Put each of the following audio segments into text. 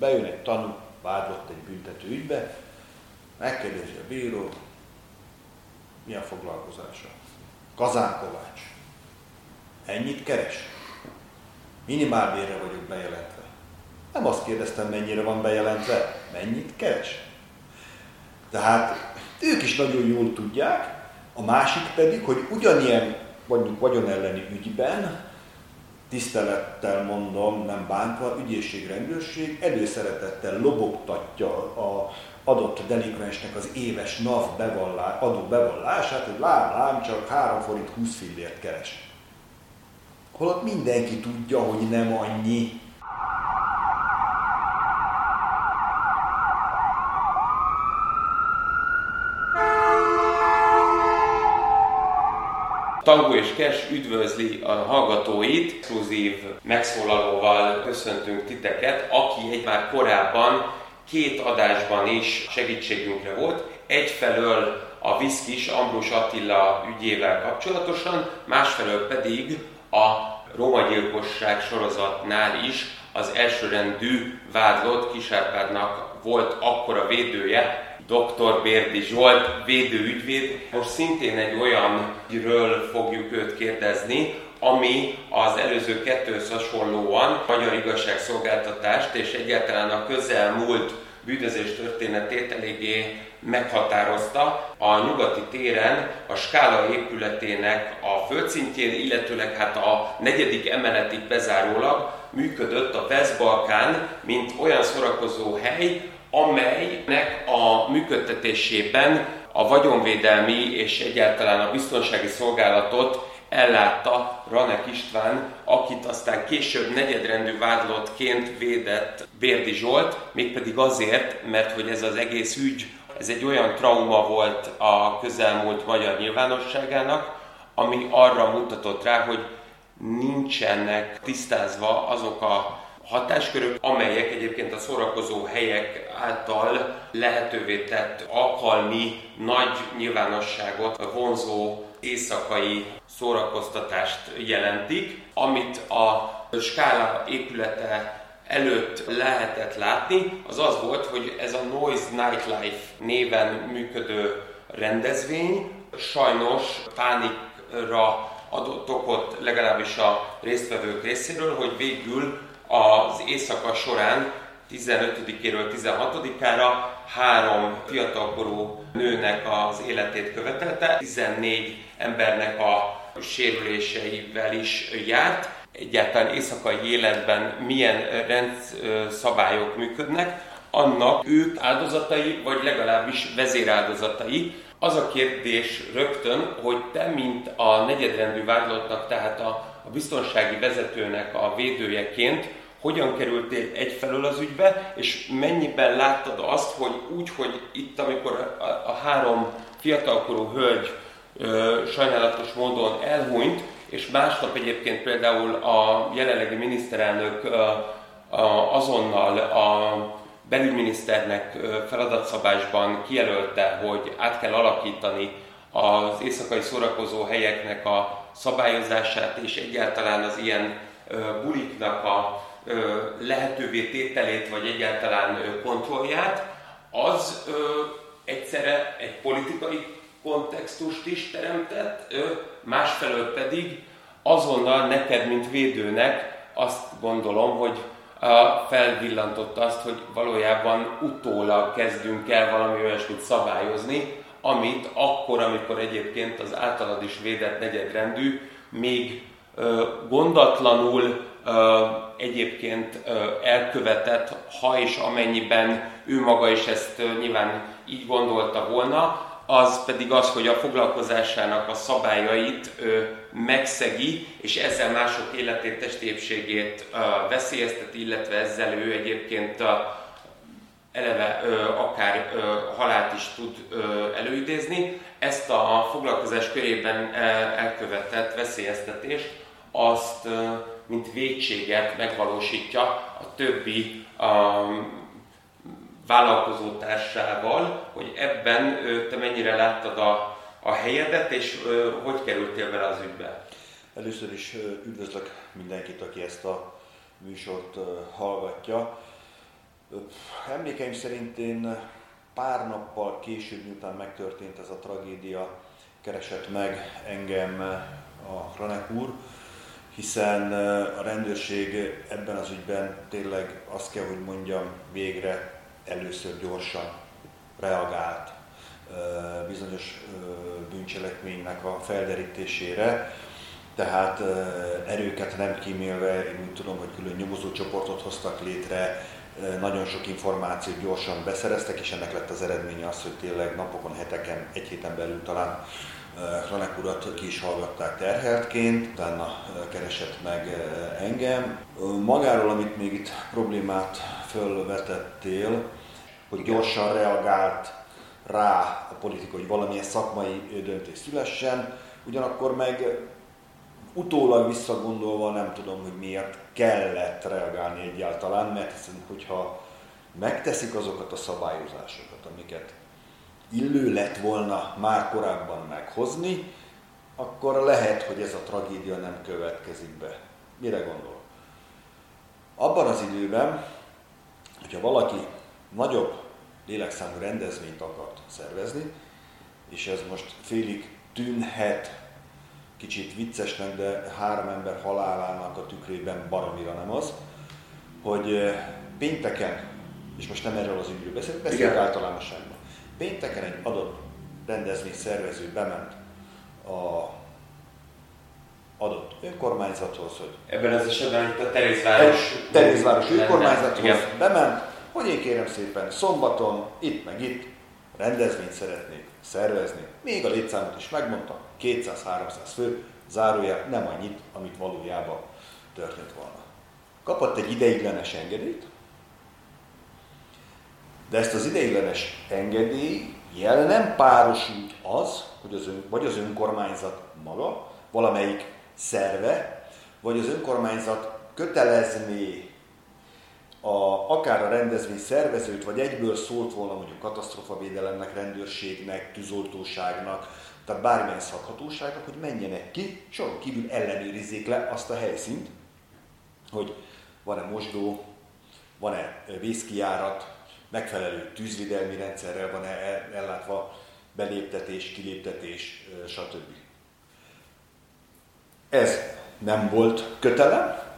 Bejön egy tanú, vádlott egy büntető ügybe, megkérdezi a bíró, mi a foglalkozása. Kazánkovács. Ennyit keres? Minimálbérre vagyok bejelentve. Nem azt kérdeztem, mennyire van bejelentve, mennyit keres? Tehát ők is nagyon jól tudják, a másik pedig, hogy ugyanilyen mondjuk vagyonelleni ügyben, tisztelettel mondom, nem bántva, ügyészség, rendőrség előszeretettel lobogtatja az adott delikvensnek az éves NAV adó bevallását, hogy lám csak 3 forint 20 fillért keres. Holott mindenki tudja, hogy nem annyi. Tangu és Kes üdvözli a hallgatóit, exkluzív megszólalóval köszöntünk titeket, aki egy már korábban 2 adásban is segítségünkre volt. Egyfelől a Viszkis Ambrós Attila ügyével kapcsolatosan, másfelől pedig a Róma gyilkosság sorozatnál is az elsőrendű vádlott Kisárpádnak volt akkora védője, Dr. Bérdi Zsolt védőügyvéd. Most szintén egy olyan ügyről fogjuk őt kérdezni, ami az előző 2-höz hasonlóan magyar igazságszolgáltatást és egyáltalán a közelmúlt bűnözés történetét eléggé meghatározta. A Nyugati téren a Skála épületének a földszintjén, illetőleg a 4. emeletig bezárólag működött a West Balkán, mint olyan szórakozó hely, amelynek a működtetésében a vagyonvédelmi és egyáltalán a biztonsági szolgálatot ellátta Ranek István, akit aztán később negyedrendű vádlottként védett Bérdi Zsolt, mégpedig azért, mert hogy ez az egész ügy, ez egy olyan trauma volt a közelmúlt magyar nyilvánosságának, ami arra mutatott rá, hogy nincsenek tisztázva azok a hatáskörök, amelyek egyébként a szórakozó helyek által lehetővé tett alkalmi, nagy nyilvánosságot vonzó éjszakai szórakoztatást jelentik, amit a Skála épülete előtt lehetett látni, az az volt, hogy ez a Noise Nightlife néven működő rendezvény sajnos pánikra adott okot legalábbis a résztvevők részéről, hogy végül az éjszaka során 15-éről 16-ára 3 fiatalkorú nőnek az életét követelte, 14 embernek a sérüléseivel is járt. Egyáltalán éjszakai életben milyen rendszabályok működnek, annak ők áldozatai, vagy legalábbis vezéráldozatai. Az a kérdés rögtön, hogy te, mint a negyedrendű vádlottnak, tehát a biztonsági vezetőnek a védőjeként, hogyan kerültél egyfelől az ügybe, és mennyiben láttad azt, hogy úgy, hogy itt, amikor a 3 fiatalkorú hölgy sajnálatos módon elhunyt, és másnap egyébként például a jelenlegi miniszterelnök azonnal a belügyminiszternek feladatszabásban kijelölte, hogy át kell alakítani az éjszakai szórakozó helyeknek a szabályozását, és egyáltalán az ilyen buliknak a lehetővé tételét, vagy egyáltalán kontrollját, az egyszerre egy politikai kontextust is teremtett, másfelől pedig azonnal neked, mint védőnek azt gondolom, hogy felvillantotta azt, hogy valójában utólag kezdünk el valami olyasmit szabályozni, amit akkor, amikor egyébként az általad is védett negyedrendű, még gondatlanul egyébként elkövetett, ha és amennyiben ő maga is ezt nyilván így gondolta volna, az pedig az, hogy a foglalkozásának a szabályait megszegi, és ezzel mások életét, testépségét veszélyezteti, illetve ezzel ő egyébként eleve akár halált is tud előidézni. Ezt a foglalkozás körében elkövetett veszélyeztetést, azt mint vétséget megvalósítja a többi vállalkozótársával, hogy ebben te mennyire láttad a helyedet, és hogy kerültél vele az ügybe? Először is üdvözlök mindenkit, aki ezt a műsort hallgatja. Emlékeim szerint én pár nappal később, miután megtörtént ez a tragédia, keresett meg engem a Ranek úr, hiszen a rendőrség ebben az ügyben tényleg azt kell, hogy mondjam, végre először gyorsan reagált bizonyos bűncselekménynek a felderítésére. Tehát erőket nem kímélve, én úgy tudom, hogy külön nyomozócsoportot hoztak létre, nagyon sok információt gyorsan beszereztek, és ennek lett az eredménye az, hogy tényleg napokon, heteken, egy héten belül talán Ranek urat ki is hallgatták terheltként, utána keresett meg engem. Magáról, amit még itt problémát fölvetettél, hogy gyorsan reagált rá a politika, hogy valamilyen szakmai döntés szülessen, ugyanakkor meg utólag visszagondolva nem tudom, hogy miért kellett reagálni egyáltalán, mert hiszen, hogyha megteszik azokat a szabályozásokat, amiket illő lett volna már korábban meghozni, akkor lehet, hogy ez a tragédia nem következik be. Mire gondol? Abban az időben, hogyha valaki nagyobb lélekszámú rendezvényt akart szervezni, és ez most félig tűnhet kicsit viccesnek, de 3 ember halálának a tükrében baromira nem az, hogy pénteken, és most nem erről az ügyről beszélünk általánosságban, pénteken egy adott rendezvény szervező bement a adott önkormányzathoz, hogy ebben az esetben itt a Terézváros önkormányzathoz bement, hogy én kérem szépen szombaton, itt meg itt rendezvényt szeretnék szervezni. Még a létszámot is megmondtam, 200-300 fő, zárójel nem annyit, amit valójában történt volna. Kapott egy ideiglenes engedélyt, de ezt az ideiglenes engedéllyel nem párosult az, hogy az önkormányzat maga, valamelyik szerve, vagy az önkormányzat kötelezné akár a rendezvény szervezőt, vagy egyből szólt volna mondjuk katasztrófavédelemnek, rendőrségnek, tűzoltóságnak, tehát bármilyen szakhatóságnak, hogy menjenek ki, soron kívül ellenőrizzék le azt a helyszínt, hogy van-e mosdó, van-e vészkijárat, megfelelő tűzvédelmi rendszerrel van-e ellátva, beléptetés, kiléptetés, stb. Ez nem volt kötelem.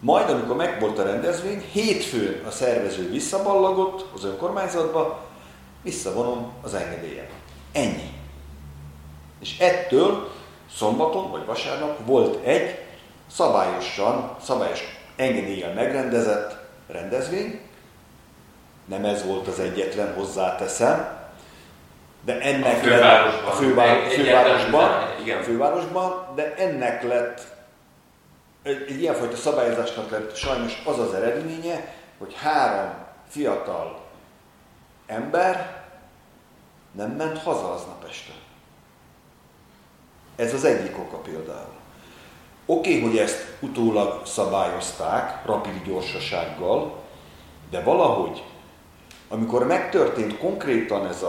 Majd, amikor megvolt a rendezvény, hétfőn a szervező visszaballagott az önkormányzatba, visszavonom az engedélyemet. Ennyi. És ettől szombaton vagy vasárnap volt egy szabályos engedéllyel megrendezett rendezvény. Nem ez volt az egyetlen, hozzáteszem, de ennek a fővárosban, de ennek lett egy ilyenfajta szabályozásnak lett sajnos az az eredménye, hogy 3 fiatal ember nem ment haza aznap este. Ez az egyik oka például. Oké, hogy ezt utólag szabályozták, rapid gyorsasággal, de valahogy, amikor megtörtént konkrétan ez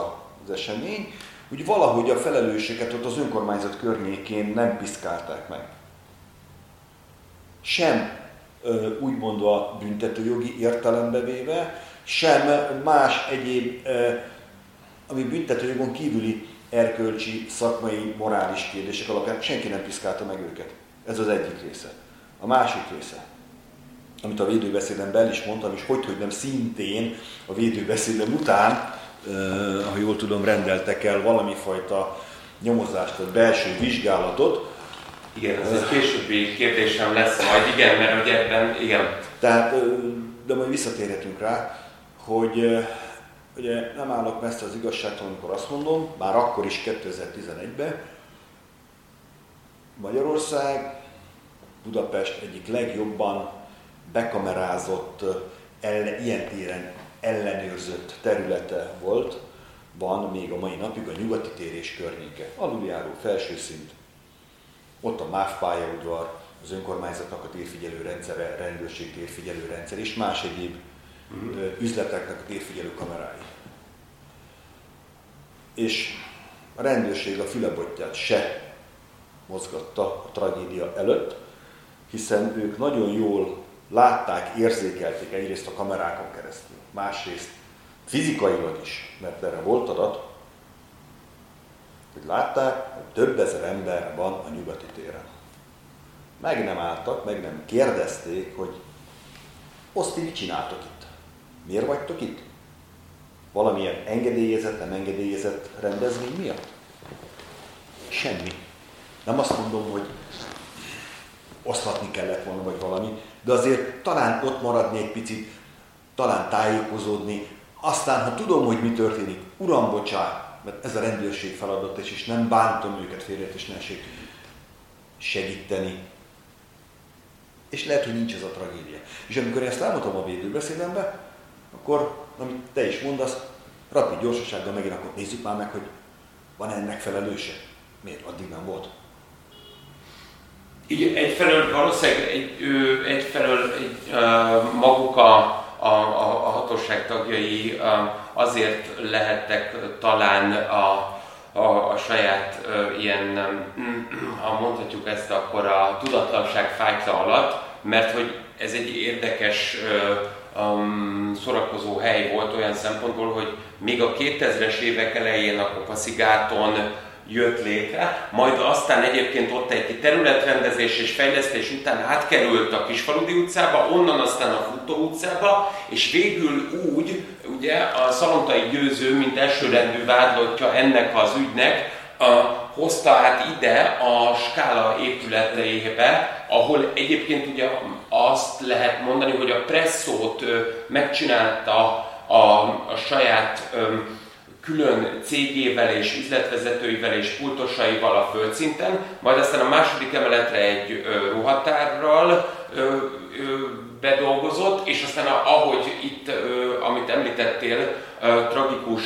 az esemény, úgy valahogy a felelősséget ott az önkormányzat környékén nem piszkálták meg. Sem úgymond a büntetőjogi értelembe véve, sem más egyéb, ami büntetőjogon kívüli erkölcsi, szakmai, morális kérdések alapján senki nem piszkálta meg őket. Ez az egyik része. A másik része, amit a védőbeszédemben is mondtam, és hogyhogy nem szintén a védőbeszédem után, ha jól tudom, rendeltek el valami fajta nyomozást, vagy belső vizsgálatot. Igen, ez egy későbbi kérdésem lesz majd, igen, mert ugye ebben, igen. Tehát, de majd visszatérhetünk rá, hogy ugye nem állok messze az igazságtól, amikor azt mondom, már akkor is 2011-ben Magyarország, Budapest egyik legjobban bekamerázott, ilyen téren ellenőrzött területe volt, van még a mai napig a Nyugati tér és környéke, aluljáró, felső szint. Ott a MÁV pályaudvar, az önkormányzatnak a térfigyelő rendszere, rendőrség térfigyelő rendszer és más egyéb üzleteknek a térfigyelő kamerái. És a rendőrség a fülebottyát se mozgatta a tragédia előtt, hiszen ők nagyon jól látták, érzékelték egyrészt a kamerákon keresztül, másrészt fizikailag is, mert erre volt adat, hogy látták, hogy több ezer ember van a Nyugati téren. Meg nem álltak, meg nem kérdezték, hogy oszti, mit csináltok itt? Miért vagytok itt? Valamilyen engedélyezett, nem engedélyezett rendezvény miatt? Semmi. Nem azt mondom, hogy oszlatni kellett volna, vagy valami, de azért talán ott maradni egy picit, talán tájékozódni, aztán, ha tudom, hogy mi történik, uram, bocsánat, mert ez a rendőrség feladata, és nem bántom őket, félreértésnesség, segíteni. És lehet, hogy nincs ez a tragédia. És amikor ezt elmondtam a védőbeszédemben, akkor, amit te is mondasz, rapid gyorsasággal megint akkor nézzük már meg, hogy van ennek felelőse. Miért? Addig nem volt. Így egyfelől valószínűleg maguk a hatóság tagjai azért lehettek talán a saját mondhatjuk ezt akkor a tudatlanság fájtla alatt, mert hogy ez egy érdekes szórakozó hely volt olyan szempontból, hogy még a 2000-es évek elején a Kopaszigáton jött létre, majd aztán egyébként ott egy területrendezés és fejlesztés után átkerült a Kisfaludi utcába, onnan aztán a Futó utcába, és végül úgy, ugye a Szalontai Győző, mint elsőrendű vádlottja ennek az ügynek, hozta át ide a Skála épületébe, ahol egyébként ugye azt lehet mondani, hogy a presszót megcsinálta a saját külön cégével és üzletvezetőivel és pultosaival a földszinten, majd aztán a második emeletre egy ruhatárral bedolgozott, és aztán ahogy itt, amit említettél, tragikus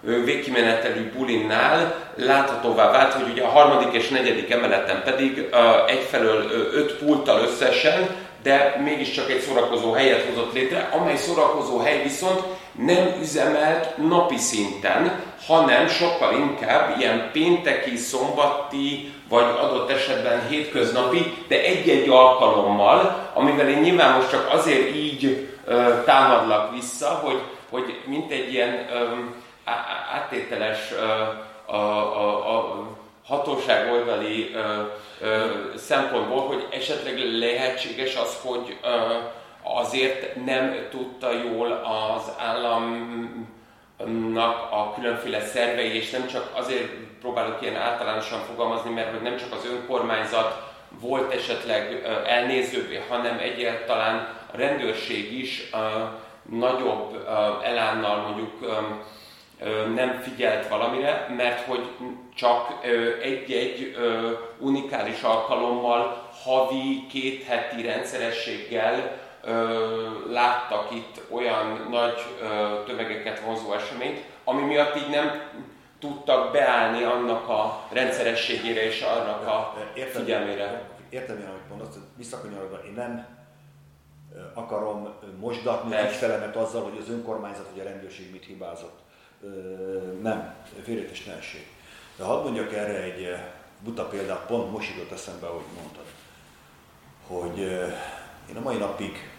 végkimenetelű bulinnál láthatóvá vált, hogy ugye a harmadik és negyedik emeleten pedig egyfelől 5 pulttal összesen, de mégiscsak egy szórakozó helyet hozott létre, amely szórakozó hely viszont nem üzemelt napi szinten, hanem sokkal inkább ilyen pénteki, szombati, vagy adott esetben hétköznapi, de egy-egy alkalommal, amivel én nyilván most csak azért így támadlak vissza, hogy mint egy ilyen áttételes hatóság oldali szempontból, hogy esetleg lehetséges az, hogy azért nem tudta jól az államnak a különféle szervei, és nem csak azért próbálok ilyen általánosan fogalmazni, mert hogy nem csak az önkormányzat volt esetleg elnézővé, hanem egyáltalán a rendőrség is nagyobb elánnal mondjuk nem figyelt valamire, mert hogy csak egy-egy unikális alkalommal, havi, kétheti rendszerességgel láttak itt olyan nagy tömegeket vonzó eseményt, ami miatt így nem tudtak beállni annak a rendszerességére és annak a figyelmére. Értem én, amit mondasz, visszakanyarodva, én nem akarom mosdatni a felemet azzal, hogy az önkormányzat vagy a rendőrség mit hibázott. Nem, félreértés ne essék. De hadd mondjak erre egy buta példát, pont most jutott eszembe, ahogy mondtad, hogy én a mai napig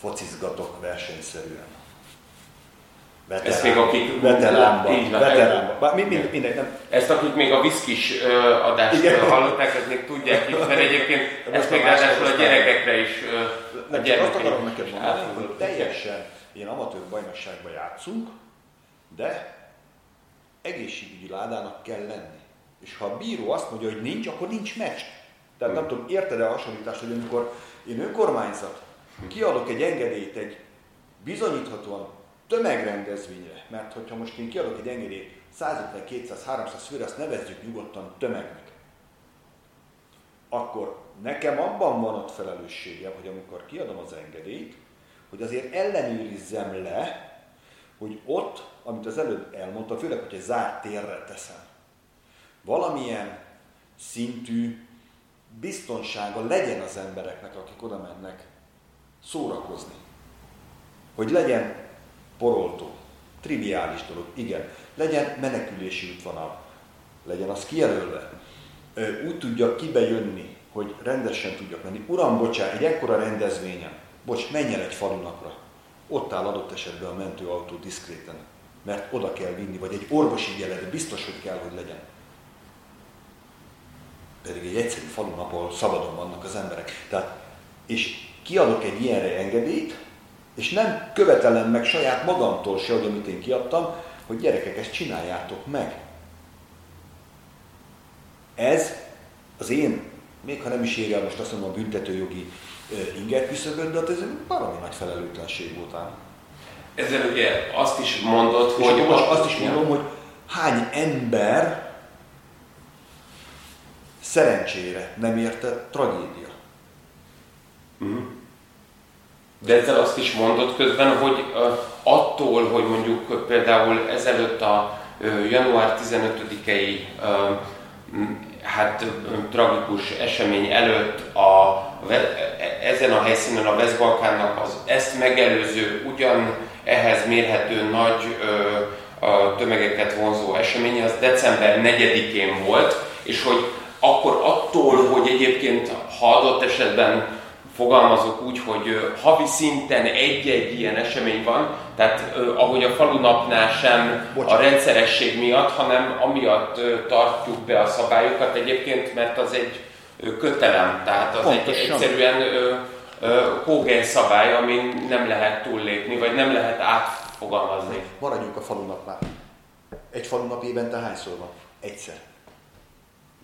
focizgatok versenyszerűen. Veteránban. Ezt akik még a Viszkis adást hallották, ezt még tudják itt, mert egyébként ezt még ráadásul a gyerekekre is azt akarom neked mondani, hogy teljesen ilyen amatőr bajnokságban játszunk, de egészségügyi ládának kell lenni. És ha a bíró azt mondja, hogy nincs, akkor nincs meccs. Tehát nem tudom, érted-e a hasonlítást, hogy amikor én önkormányzat kiadok egy engedélyt egy bizonyíthatóan tömegrendezvényre, mert hogyha most én kiadok egy engedélyt 150-200-300 főre, azt nevezzük nyugodtan tömegnek, akkor nekem abban van ott felelősségem, hogy amikor kiadom az engedélyt, hogy azért ellenőrizzem le, hogy ott, amit az előbb elmondtam, főleg, hogyha zárt térre teszem, valamilyen szintű biztonsága legyen az embereknek, akik oda mennek szórakozni. Hogy legyen poroltó, triviális dolog, igen, legyen menekülési útvonal, legyen az kijelölve, úgy tudja kibejönni, hogy rendesen tudjak menni. Uram, bocsá, egy ekkora rendezvényen, bocs, menj el egy falunakra. Ott áll adott esetben a mentőautó diszkréten, mert oda kell vinni, vagy egy orvosi jelet, biztos, hogy kell, hogy legyen. Pedig egy egyszerű falunapon szabadon vannak az emberek. Tehát, és kiadok egy ilyenre engedélyt, és nem követelem meg saját magamtól se, hogy amit én kiadtam, hogy gyerekek, ezt csináljátok meg. Ez az én, még ha nem is érjel most azt mondom a büntetőjogi inget küszöböt, de ez valami nagy felelőtlenség volt ám. Ezzel ugye azt is mondod, hogy... most azt is mondom, hogy hány ember szerencsére nem érte tragédia. Mm. De ezzel azt is mondod közben, hogy attól, hogy mondjuk például ezelőtt a január 15-i tragikus esemény előtt ezen a helyszínen a West Balkánnak az ezt megelőző, ugyan ehhez mérhető nagy tömegeket vonzó esemény, az december 4-én volt, és hogy akkor attól, hogy egyébként ha adott esetben fogalmazok úgy, hogy havi szinten egy-egy ilyen esemény van, tehát ahogy a falunapnál sem a rendszeresség miatt, hanem amiatt tartjuk be a szabályokat egyébként, mert az egy kötelem, tehát az egy egyszerűen kógén szabály, amin nem lehet túllépni, vagy nem lehet átfogalmazni. Maradjunk a falunapnál. Egy falunap évente hányszor van? Egyszer.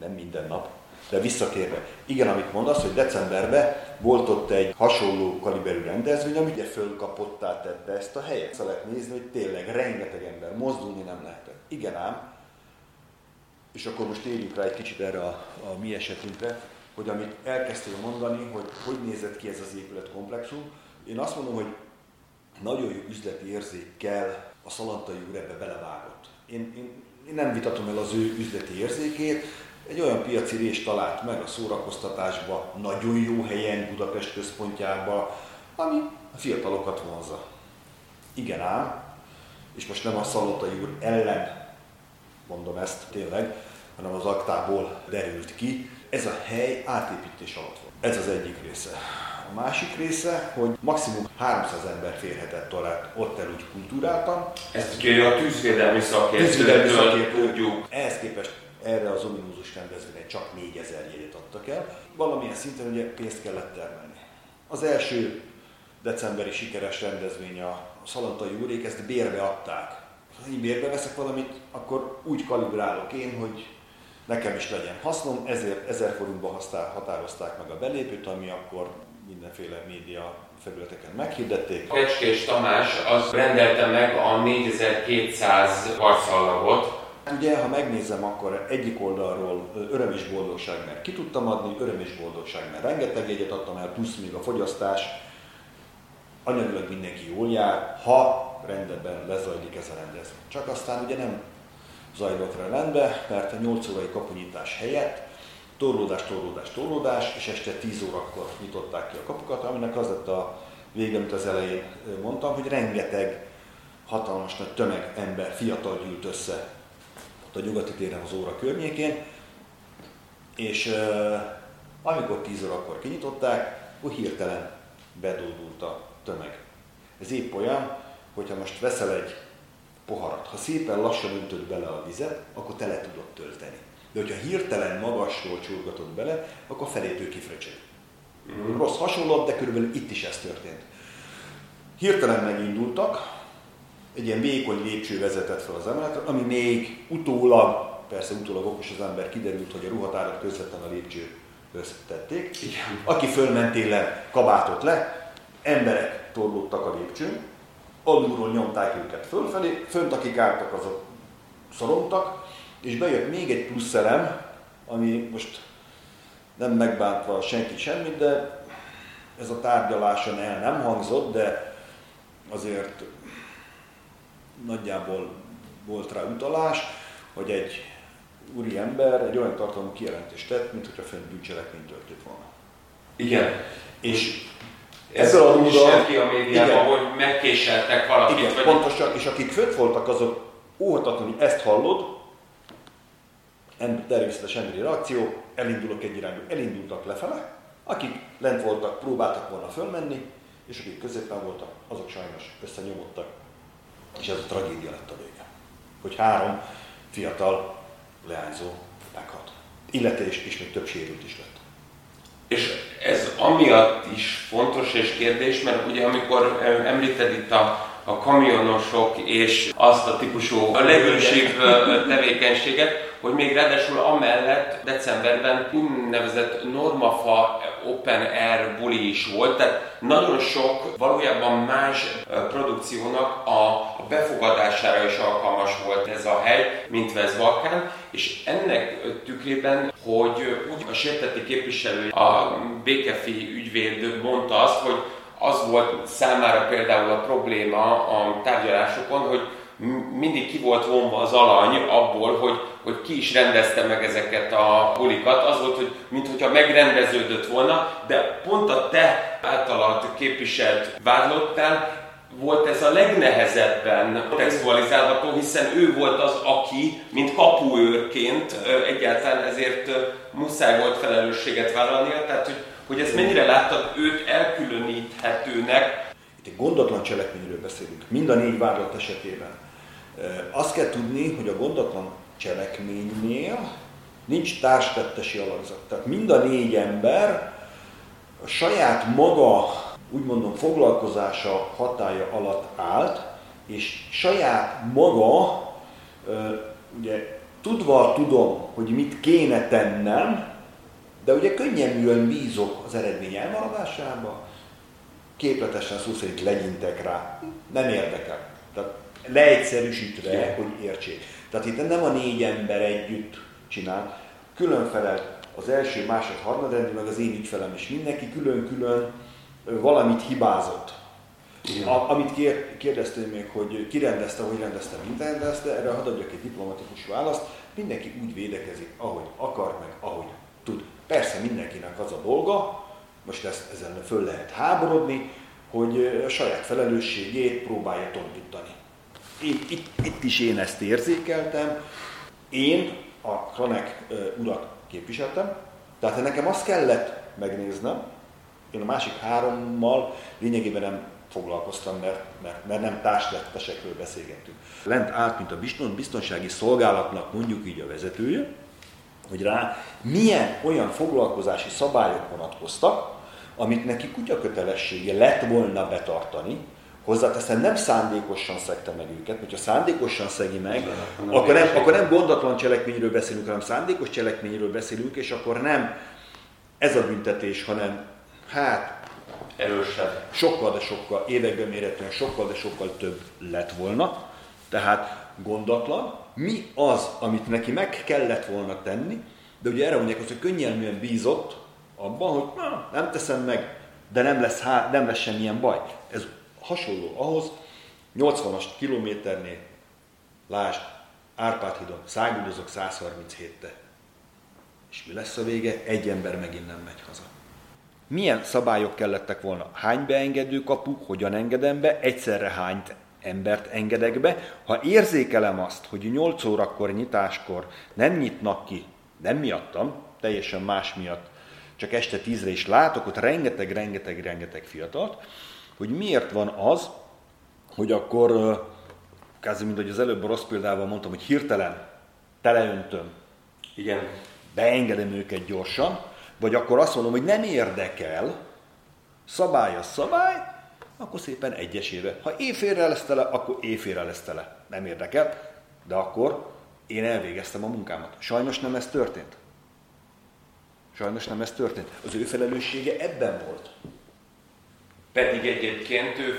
Nem minden nap. De visszatérve, igen, amit mondasz, hogy decemberben volt ott egy hasonló kaliberű rendezvény, ami ugye fölkapottá tette ezt a helyet. Szóval lehet nézni, hogy tényleg rengeteg ember, mozdulni nem lehetett. Igen ám, és akkor most térjünk rá egy kicsit erre a mi esetünkre, hogy amit elkezdtél mondani, hogy hogy nézett ki ez az épületkomplexum, én azt mondom, hogy nagyon jó üzleti érzékkel a Szalontai úr ebbe belevágott. Én nem vitatom el az ő üzleti érzékét. Egy olyan piaci részt talált meg a szórakoztatásba, nagyon jó helyen, Budapest központjában, ami a fiatalokat vonzza. Igen ám, és most nem a Szalontai úr ellen mondom ezt tényleg, hanem az aktából derült ki. Ez a hely átépítés alatt van. Ez az egyik része. A másik része, hogy maximum 300 ember férhetett alá, ott el úgy kultúráltan. Ezt ugye a tűzvédelmi szakértőtől tudjuk. Ehhez képest erre az ominózus rendezvényre csak 4000 jegyet adtak el. Valamilyen szinten ugye pénzt kellett termelni. Az első decemberi sikeres rendezvény a Szalontai úrék, ezt bérbe adták. Ha én bérbe veszek valamit, akkor úgy kalibrálok én, hogy nekem is legyen hasznom, ezért 1000 forintba határozták meg a belépőt, ami akkor mindenféle média felületeken meghirdették. Pecskés Tamás az rendelte meg a 4200 karszalagot. Ugye, ha megnézem, akkor egyik oldalról öröm és boldogság, mert ki tudtam adni, öröm és boldogság, mert rengeteg jegyet adtam el, plusz még a fogyasztás. Anyagilag mindenki jól jár, ha rendben lezajlik ez a rendezvény. Csak aztán ugye nem zajlott le rendbe, mert a 8 órai kapunyítás helyett torlódás, és este 10 órakor nyitották ki a kapukat, aminek az lett a vége, amit az elején mondtam, hogy rengeteg hatalmas nagy tömeg ember, fiatal gyűlt össze a Nyugati téren az óra környékén, és amikor 10 órakor kinyitották, úgy hirtelen bedúdult a tömeg. Ez épp olyan, hogyha most veszel egy poharat, ha szépen lassan öntöd bele a vizet, akkor tele tudod tölteni. De hogyha hirtelen magasról csurgatod bele, akkor felétől kifröcsög. Mm. Rossz hasonlat, de körülbelül itt is ez történt. Hirtelen megindultak, egy ilyen vékony lépcső vezetett fel az emeletre, ami még utólag okos az ember, kiderült, hogy a ruhatárat közvetlen a lépcsőhöz tették. Igen. Aki fölment télen, kabátot le, emberek torlódtak a lépcsőn, alulról nyomták őket fölfelé, fönt akik álltak, azok szorongtak, és bejött még egy plusz elem, ami most nem megbántva senki semmit, de ez a tárgyaláson el nem hangzott, de azért nagyjából volt rá utalás, hogy egy úriember egy olyan tartalmú kijelentést tett, mint hogyha fent bűncselekmény történt volna. Igen. És ezzel a rúdal... ki a médiában, hogy megkéseltek valakit. Igen, vagy... pontosan, és akik fönt voltak, azok óhatatlanul ezt hallod, természetesen emberi reakció, elindulok egy irányba, elindultak lefele, akik lent voltak, próbáltak volna fölmenni, és akik középen voltak, azok sajnos összenyomottak, és ez a tragédia lett a vége, hogy 3 fiatal leányzó meghalt, illetve és még több sérült is lett. És ez amiatt is fontos és kérdés, mert ugye amikor említed itt a kamionosok és azt a típusú legőség tevékenységet, hogy még ráadásul amellett decemberben úgynevezett Normafa Open Air buli is volt, tehát nagyon sok valójában más produkciónak a befogadására is alkalmas volt ez a hely, mint West Balkán, és ennek tükrében, hogy úgy a sértetti képviselő, a Békefi ügyvéd mondta azt, hogy az volt számára például a probléma a tárgyalásokon, hogy mindig ki volt vonva az alany abból, hogy ki is rendezte meg ezeket a bulikat. Az volt, hogy minthogyha megrendeződött volna, de pont a te általad képviselt vádlottál volt ez a legnehezebben textualizálható, hiszen ő volt az, aki, mint kapuőrként egyáltalán ezért muszáj volt felelősséget vállalnia, tehát hogy ezt mennyire láttad őt elkülöníthetőnek. Itt egy gondatlan cselekményről beszélünk, mind a 4 vádlott esetében. Azt kell tudni, hogy a gondatlan cselekménynél nincs társtettesi alakzat. Tehát mind a 4 ember a saját maga, úgymond foglalkozása hatálya alatt állt, és saját maga, ugye tudva tudom, hogy mit kéne tennem, de ugye könnyűen bízok az eredmény elmaradásába, képletesen szó szerint legyintek rá, nem érdekel. Tehát leegyszerűsítve, hogy értsék. Tehát itt nem a 4 ember együtt csinál, külön felel az első, másod, harmadrendű, meg az én ügyfelem is. Mindenki külön-külön valamit hibázott. Amit kérdeztél még, hogy ki rendezte, hogy rendezte, mint rendezte, erre hadd adjak egy diplomatikus választ, mindenki úgy védekezik, ahogy akar, meg ahogy tud. Persze mindenkinek az a dolga, most ezen föl lehet háborodni, hogy a saját felelősségét próbálja tompítani. Itt is én ezt érzékeltem. Én a Ranek urat képviseltem, tehát nekem azt kellett megnéznem, én a másik 3-mal lényegében nem foglalkoztam, mert nem társlettesekről beszélgettünk. Lent állt, mint a biztonsági szolgálatnak mondjuk így a vezetője, hogy rá milyen olyan foglalkozási szabályok vonatkoztak, amit neki kutyakötelessége lett volna betartani, hozzáteszem nem szándékosan szegte meg őket, hogyha szándékosan szegi meg, akkor nem gondatlan cselekményről beszélünk, hanem szándékos cselekményről beszélünk, és akkor nem ez a büntetés, hanem erősebb. Sokkal, de sokkal, években méretűen sokkal, de sokkal több lett volna, tehát gondatlan. Mi az, amit neki meg kellett volna tenni, de ugye erre mondják azt, hogy könnyelműen bízott abban, hogy nem teszem meg, de nem lesz semmilyen baj. Ez hasonló ahhoz, 80-as kilométernél, lásd, Árpád-hídon száguldozok 137-te. És mi lesz a vége? Egy ember megint nem megy haza. Milyen szabályok kellettek volna? Hány beengedő kapu, hogyan engedem be, egyszerre hány embert engedek be? Ha érzékelem azt, hogy 8 órakor nyitáskor nem nyitnak ki, nem miattam, teljesen más miatt, csak este 10-re is látok, ott rengeteg fiatalt, hogy miért van az, hogy akkor, mint hogy az előbb rossz példával mondtam, hogy hirtelen teleöntöm, igen, beengedem őket gyorsan, vagy akkor azt mondom, hogy nem érdekel, szabály a szabály, akkor szépen egyesével. Ha éjfélre lesz tele, akkor éjfélre lesz tele. Nem érdekel, de akkor én elvégeztem a munkámat. Sajnos nem ez történt. Az ő felelőssége ebben volt. Pedig egyébként ő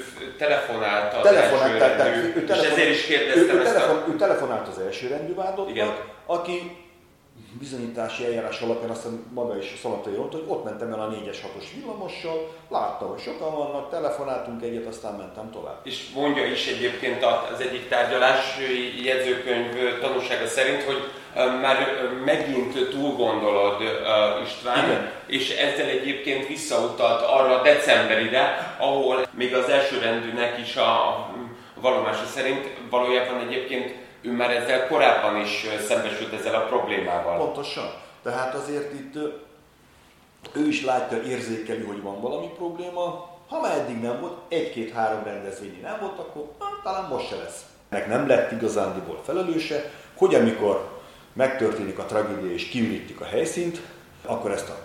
telefonált az elsőrendű vádottnak, aki bizonyítási eljárás alapján azt maga is Szalontai mondta, hogy ott mentem el a 4-es 6-os villamossal, láttam, hogy sokan vannak, telefonáltunk egyet, aztán mentem tovább. És mondja is egyébként az egyik tárgyalási jegyzőkönyv tanúsága szerint, hogy már megint túlgondolod, István, igen. És ezzel egyébként visszautalt arra decemberire, ahol még az elsőrendűnek is a vallomása szerint valójában egyébként ő már ezzel korábban is szembesült ezzel a problémával. Pontosan. Tehát azért itt ő is látja, érzékeli, hogy van valami probléma. Ha már eddig nem volt, egy-két-három rendezvényi nem volt, akkor talán most se lesz. Ennek nem lett igazándiból felelőse, hogy amikor megtörténik a tragédia és kiürítik a helyszínt, akkor ezt a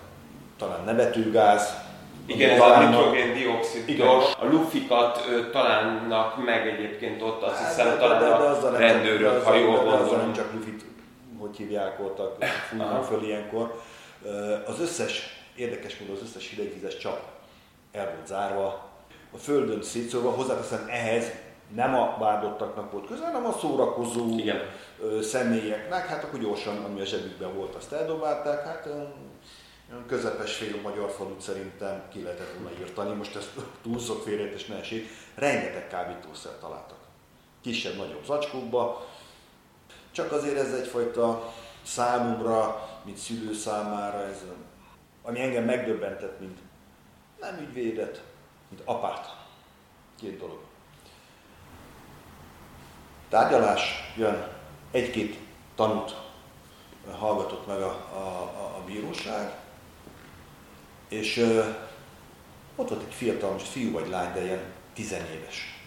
talán nevetőgáz, igen, ez a nitrogén-dioxid, a lufikat találnak meg egyébként ott, azt hiszem talán a rendőrök, ha jól gondolom. Nem csak lufit, hogy hívják ott, fújnak föl ilyenkor. Az összes, érdekes módon az összes hidegvízes csap el volt zárva, a földön szétszórva, hozzáteszem ehhez nem a vádottaknak volt közel, hanem a szórakozó igen. Személyeknek, hát akkor gyorsan, ami a zsebükben volt, azt eldobálták, hát közepes fél magyar falut szerintem ki lehetett volna írtani, most ezt túlszok félrejét és ne esik. Rengeteg kábítószer találtak, kisebb-nagyobb zacskókba, csak azért ez egyfajta számomra, mint szülő számára, ez, ami engem megdöbbentett, mint nem ügyvédet, mint apát. Két dolog. Tárgyalás jön, egy-két tanút hallgatott meg a bíróság, és ott volt egy fiatal, most fiú vagy lány, de ilyen 10 éves.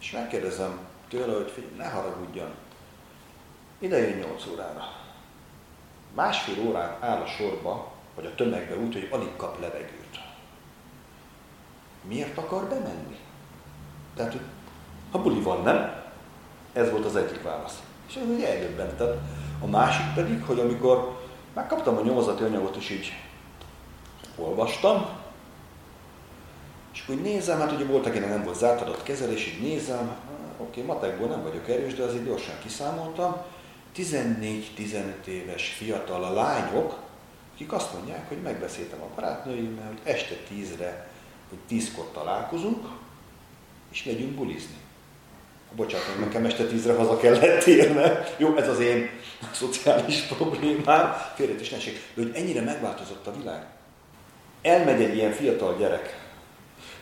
És megkérdezem tőle, hogy figyelj, ne haragudjon, ide jön 8 órára. Másfél órán áll a sorba, vagy a tömegbe úgy, hogy alig kap levegőt. Miért akar bemenni? Tehát, hogy ha buli van, nem? Ez volt az egyik válasz. És ez ugye eldöbbentett. A másik pedig, hogy amikor megkaptam a nyomozati anyagot, és így olvastam, és úgy nézem, hát ugye volt, akinek nem volt zárt adott kezelés, így nézem, oké, matekból nem vagyok erős, de azért gyorsan kiszámoltam, 14-15 éves fiatal a lányok, akik azt mondják, hogy megbeszéltem a barátnőimmel, hogy este 10-re, hogy 10-kor találkozunk, és megyünk bulizni. Bocsánat, nekem este 10-re haza kellett érnem. Jó, ez az én szociális problémám. Félreértés ne essék, de hogy ennyire megváltozott a világ. Elmegy egy ilyen fiatal gyerek,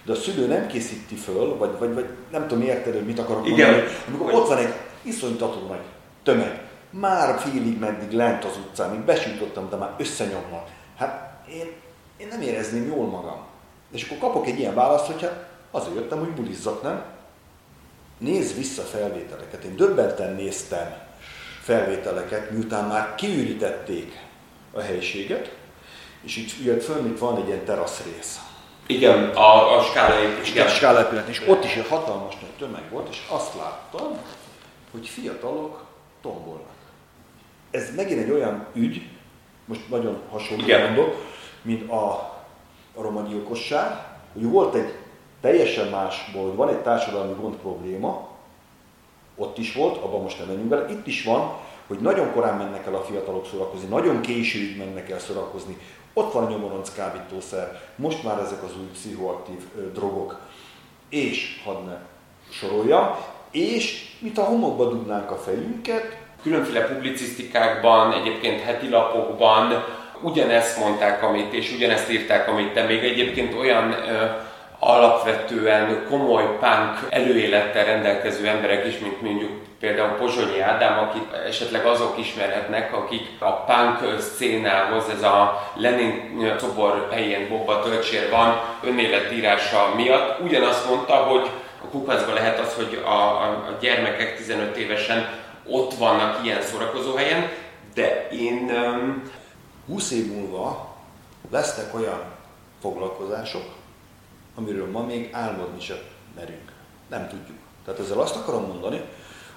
de a szülő nem készíti föl, vagy nem tudom érted, hogy mit akarok mondani. Amikor ott van egy iszonytató nagy tömeg, már félig meddig lent az utcán, még besütöttem, de már összenyomnak. Hát én nem érezném jól magam. És akkor kapok egy ilyen választ, hogy hát azért jöttem, hogy bulizzak, nem? Nézz vissza felvételeket. Én döbbenten néztem felvételeket, miután már kiürítették a helyiséget, és így jött föl, mint van egy ilyen terasszrész. Igen, a Skála épület. És ott is egy hatalmas nagy tömeg volt, és azt láttam, hogy fiatalok tombolnak. Ez megint egy olyan ügy, most nagyon hasonlóan mondok, mint a roma gyilkosság, hogy volt egy teljesen másból, hogy van egy társadalmi gond probléma, ott is volt, abban most nem menjünk bele, itt is van, hogy nagyon korán mennek el a fiatalok szórakozni, nagyon későig mennek el szórakozni, ott van a nyomoronc kábítószer, most már ezek az új pszichoaktív drogok, és hadd ne sorolja, és mit a homokba dugnánk a fejünket. Különféle publicisztikákban, egyébként heti lapokban ugyanezt mondták, amit, és ugyanezt írták, amit te még egyébként olyan alapvetően komoly punk előélettel rendelkező emberek is, mint mondjuk például Pozsonyi Ádám, akit esetleg azok ismerhetnek, akik a punk szcénához, ez a Lenin szobor helyén Bobba töltsér van önéletírása miatt, ugyanazt mondta, hogy a kukacban lehet az, hogy a gyermekek 15 évesen ott vannak ilyen szórakozóhelyen, de én 20 év múlva lesznek olyan foglalkozások, amiről ma még álmodni sem merünk. Nem tudjuk. Tehát ezzel azt akarom mondani,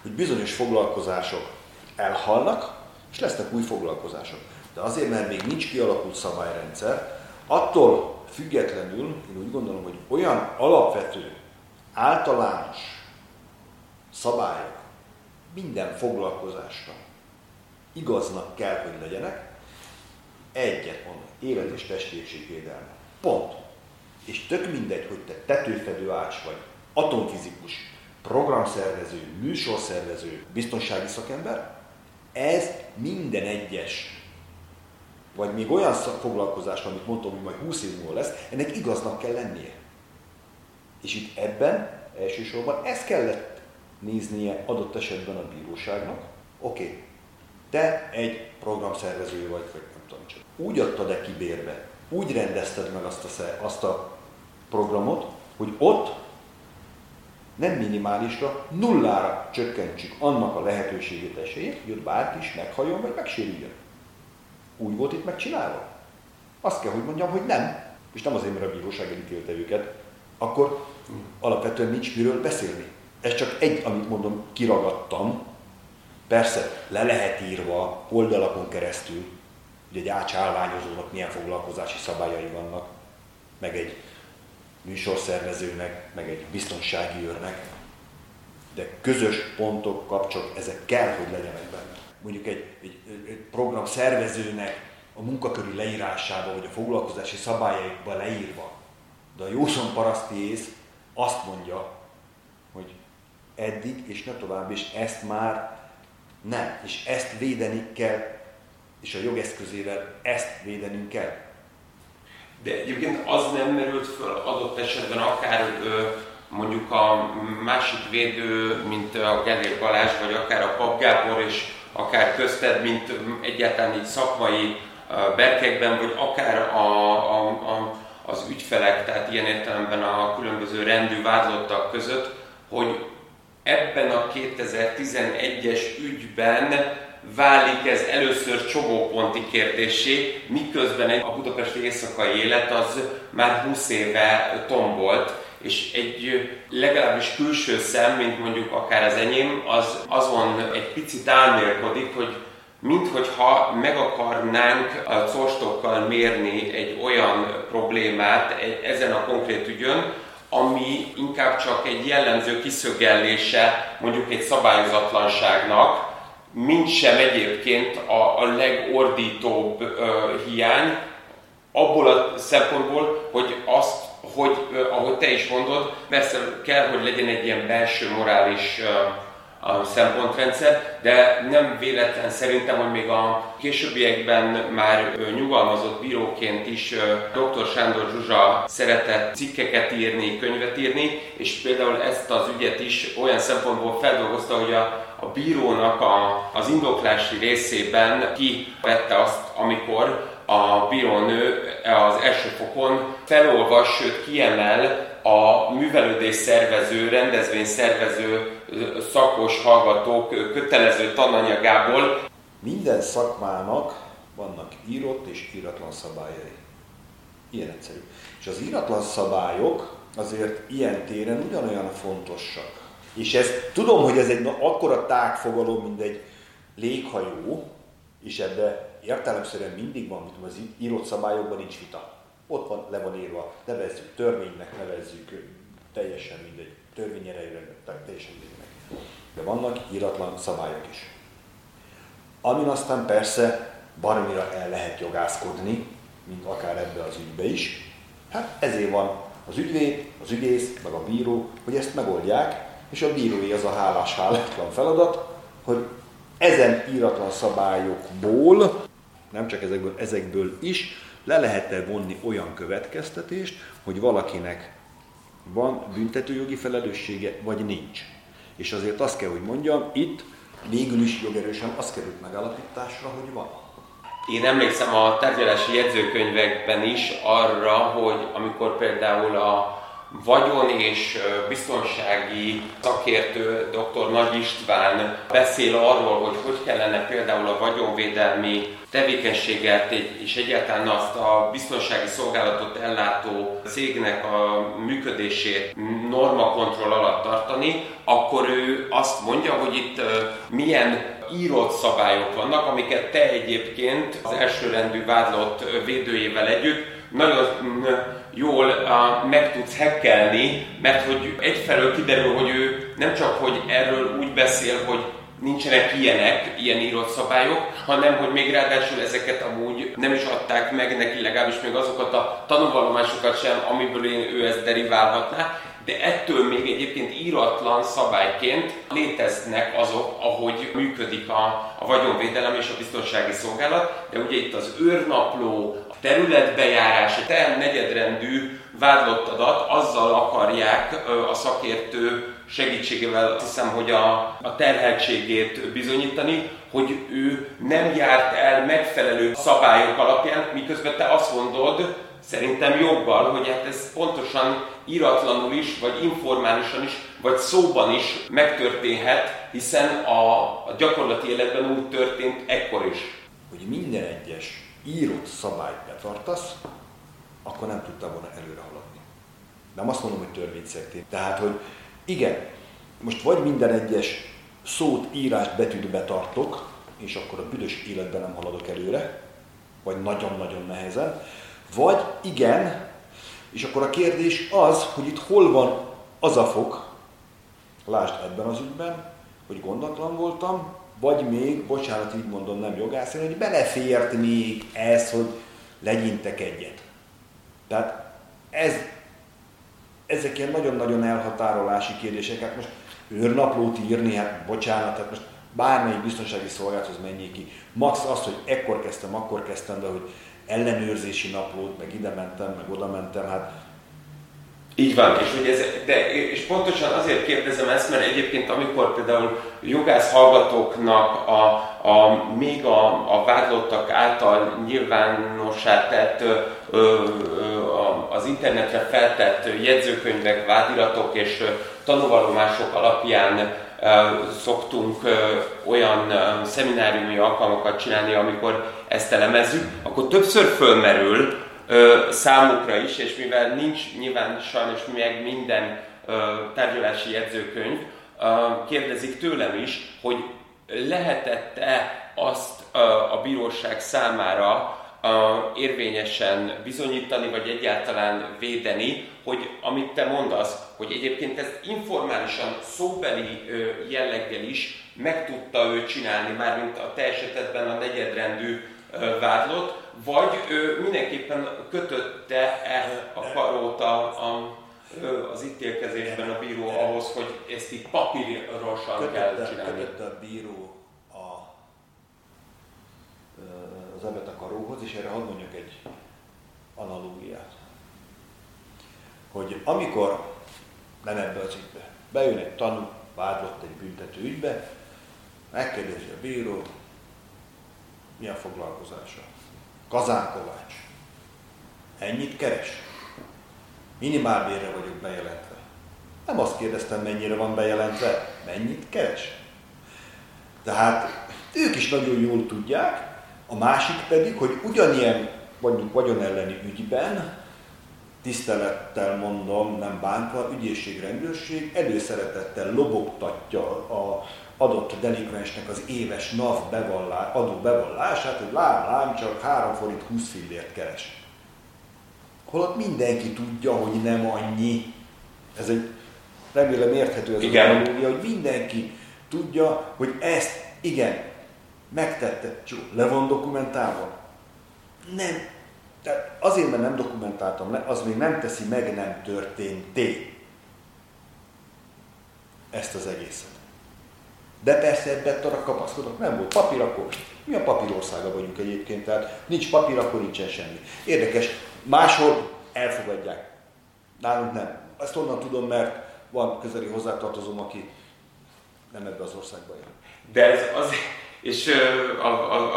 hogy bizonyos foglalkozások elhalnak, és lesznek új foglalkozások. De azért, mert még nincs kialakult szabályrendszer, attól függetlenül én úgy gondolom, hogy olyan alapvető, általános szabályok minden foglalkozásra igaznak kell, hogy legyenek. Egyet mondom, élet és testérzékvédelme. Pont. És tök mindegy, hogy te tetőfedő ács vagy, atomfizikus, programszervező, műsorszervező, biztonsági szakember, ez minden egyes. Vagy még olyan foglalkozás, amit mondtam, hogy majd 20 év múlva lesz, ennek igaznak kell lennie. És itt ebben elsősorban ez kellett néznie adott esetben a bíróságnak. Oké, te egy programszervező vagy, nem tudom csak. Úgy adtad-e ki bérbe, úgy rendezted meg azt a programot, hogy ott nem minimálisra, nullára csökkentsük annak a lehetőségét, esélyét, hogy ott bárki is meghajol, vagy megsérüljön. Úgy volt itt megcsinálva? Azt kell, hogy mondjam, hogy nem. És nem azért, mert a bíróság elítélte őket, akkor alapvetően nincs miről beszélni. Ez csak egy, amit mondom, kiragadtam. Persze le lehet írva oldalakon keresztül, hogy egy ácsállványozónak milyen foglalkozási szabályai vannak, meg egy műsorszervezőnek, meg egy biztonsági őrnek, de közös pontok, kapcsolatok, ezek kell, hogy legyenek benne. Mondjuk egy programszervezőnek a munkaköri leírásába, vagy a foglalkozási szabályaiba leírva, de a józan paraszti ész azt mondja, hogy eddig és ne tovább, és ezt már nem, és ezt védeni kell, és a jogeszközével ezt védenünk kell. De egyébként az nem merült föl adott esetben akár mondjuk a másik védő, mint a Genél Galázs, vagy akár a Pap Gábor, és akár közted, mint egyáltalán így szakmai berkekben, vagy akár az ügyfelek, tehát ilyen értelemben a különböző rendű vádlottak között, hogy ebben a 2011-es ügyben válik ez először csomóponti kérdéssé, miközben a budapesti éjszakai élet az már 20 éve tombolt, és egy legalábbis külső szem, mint mondjuk akár az enyém, az azon egy picit álmélkodik, hogy minthogyha meg akarnánk a corstokkal mérni egy olyan problémát ezen a konkrét ügyön, ami inkább csak egy jellemző kiszögellése mondjuk egy szabályozatlanságnak, mint sem egyébként a legordítóbb hiány, abból a szempontból, hogy azt, hogy ahogy te is mondod, persze kell, hogy legyen egy ilyen belső morális szempontrendszer, de nem véletlen szerintem, hogy még a későbbiekben már nyugalmazott bíróként is Dr. Sándor Zsuzsa szeretett cikkeket írni, könyvet írni, és például ezt az ügyet is olyan szempontból feldolgozta, hogy a bírónak az indoklási részében kivette azt, amikor a bírónő az első fokon felolvas, sőt kiemel a művelődés szervező, rendezvény szervező szakos hallgatók kötelező tananyagából. Minden szakmának vannak írott és íratlan szabályai. Ilyen egyszerű. És az íratlan szabályok azért ilyen téren ugyanolyan fontosak. És ezt tudom, hogy ez egy akkora tágfogalom, mint egy léghajó, és ebbe értelemszerűen mindig van, mint az írott szabályokban nincs vita. Ott van, le van írva, nevezzük törvénynek, nevezzük teljesen mindegy, törvényerejűnek, teljesen mindegynek. De vannak íratlan szabályok is. Amin aztán persze baromira el lehet jogászkodni, mint akár ebbe az ügybe is. Hát ezért van az ügyvéd, az ügyész, meg a bíró, hogy ezt megoldják, és a bírói az a hálás-hálátlan feladat, hogy ezen íratlan szabályokból, nem csak ezekből is, le lehet-e vonni olyan következtetést, hogy valakinek van büntetőjogi felelőssége, vagy nincs. És azért azt kell, hogy mondjam, itt végül is jogerősen az került megállapításra, hogy van. Én emlékszem a tárgyalási jegyzőkönyvekben is arra, hogy amikor például a vagyon és biztonsági szakértő Dr. Nagy István beszél arról, hogy kellene például a vagyonvédelmi tevékenységet és egyáltalán azt a biztonsági szolgálatot ellátó cégnek a működését normakontroll alatt tartani, akkor ő azt mondja, hogy itt milyen írott szabályok vannak, amiket te egyébként az elsőrendű vádlott védőjével együtt nagyon jól meg tudsz hekkelni, mert hogy egyfelől kiderül, hogy ő nem csak, hogy erről úgy beszél, hogy nincsenek ilyen írott szabályok, hanem hogy még ráadásul ezeket amúgy nem is adták meg neki, legalábbis még azokat a tanúvallomásokat sem, amiből ő ezt deriválhatná, de ettől még egyébként íratlan szabályként léteznek azok, ahogy működik a vagyonvédelem és a biztonsági szolgálat, de ugye itt az őrnapló, területbejárás, a te negyedrendű vádlott adat, azzal akarják a szakértő segítségével, azt hiszem, hogy a terheltségét bizonyítani, hogy ő nem járt el megfelelő szabályok alapján, miközben te azt mondod, szerintem joggal, hogy hát ez pontosan íratlanul is, vagy informálisan is, vagy szóban is megtörténhet, hiszen a gyakorlati életben úgy történt ekkor is. Hogy minden egyes írott szabályt betartasz, akkor nem tudtál volna előre haladni. Nem azt mondom, hogy törvényszegtél. Tehát, hogy igen, most vagy minden egyes szót, írást, betűt betartok, és akkor a büdös életben nem haladok előre, vagy nagyon-nagyon nehezen, vagy igen, és akkor a kérdés az, hogy itt hol van az a fok, lásd ebben az ügyben, hogy gondatlan voltam, vagy még, bocsánat, így mondom, nem jogász, hogy belefért még ez, hogy legyintek egyet. Tehát ezek ilyen nagyon-nagyon elhatárolási kérdések. Hát most őrnaplót írni, hát bocsánat, hát most bármelyik biztonsági szolgálathoz menjék ki. Max az, hogy akkor kezdtem, de hogy ellenőrzési naplót, meg ide mentem, meg oda mentem, hát... Így van, és, hogy ez, és pontosan azért kérdezem ezt, mert egyébként amikor például jogász hallgatóknak még a vádlottak által nyilvánossá tett, az internetre feltett jegyzőkönyvek, vádiratok és tanúvallomások alapján szoktunk olyan szemináriumi alkalmakat csinálni, amikor ezt elemezzük, akkor többször fölmerül számukra is, és mivel nincs nyilván sajnos meg minden tárgyalási jegyzőkönyv, kérdezik tőlem is, hogy lehetett-e azt a bíróság számára érvényesen bizonyítani, vagy egyáltalán védeni, hogy amit te mondasz, hogy egyébként ezt informálisan, szóbeli jelleggel is meg tudta ő csinálni, mármint a te esetedben a negyedrendű vádlott, vagy ő mindenképpen kötötte el a karót az ítélkezésben a bíró ahhoz, hogy ezt így papírosan kell csinálni. Kötötte a bíró az ebet a karóhoz, és erre hadd mondjak egy analógiát. Hogy amikor nem ebbe az ügybe, bejön egy tanú, vádlott egy büntető ügybe, megkérdezi a bíró, mi a foglalkozása? Kazánkovács. Ennyit keres? Minimálbérre vagyok bejelentve. Nem azt kérdeztem, mennyire van bejelentve, mennyit keres? Tehát ők is nagyon jól tudják, a másik pedig, hogy ugyanilyen mondjuk vagyonelleni ügyben, tisztelettel mondom, nem bántva, ügyészség, rendőrség előszeretettel lobogtatja az adott delikvensnek az éves NAV adóbevallását, hogy lám-lám, csak 3 forint 20 fillért keres. Holott mindenki tudja, hogy nem annyi. Ez egy, remélem érthető ez a analógia, hogy mindenki tudja, hogy ezt igen, megtette, csó, le van dokumentálva? Nem. Tehát azért, mert nem dokumentáltam le, az még nem teszi meg nem történté ezt az egészet. De persze ebben arra kapaszkodok, nem volt papír, akkor mi a papírországa vagyunk egyébként, tehát nincs papír, akkor nincsen semmi. Érdekes, máshol elfogadják, nálunk nem. Ezt onnan tudom, mert van közeli hozzátartozom, aki nem ebben az országban él. De ez azért... És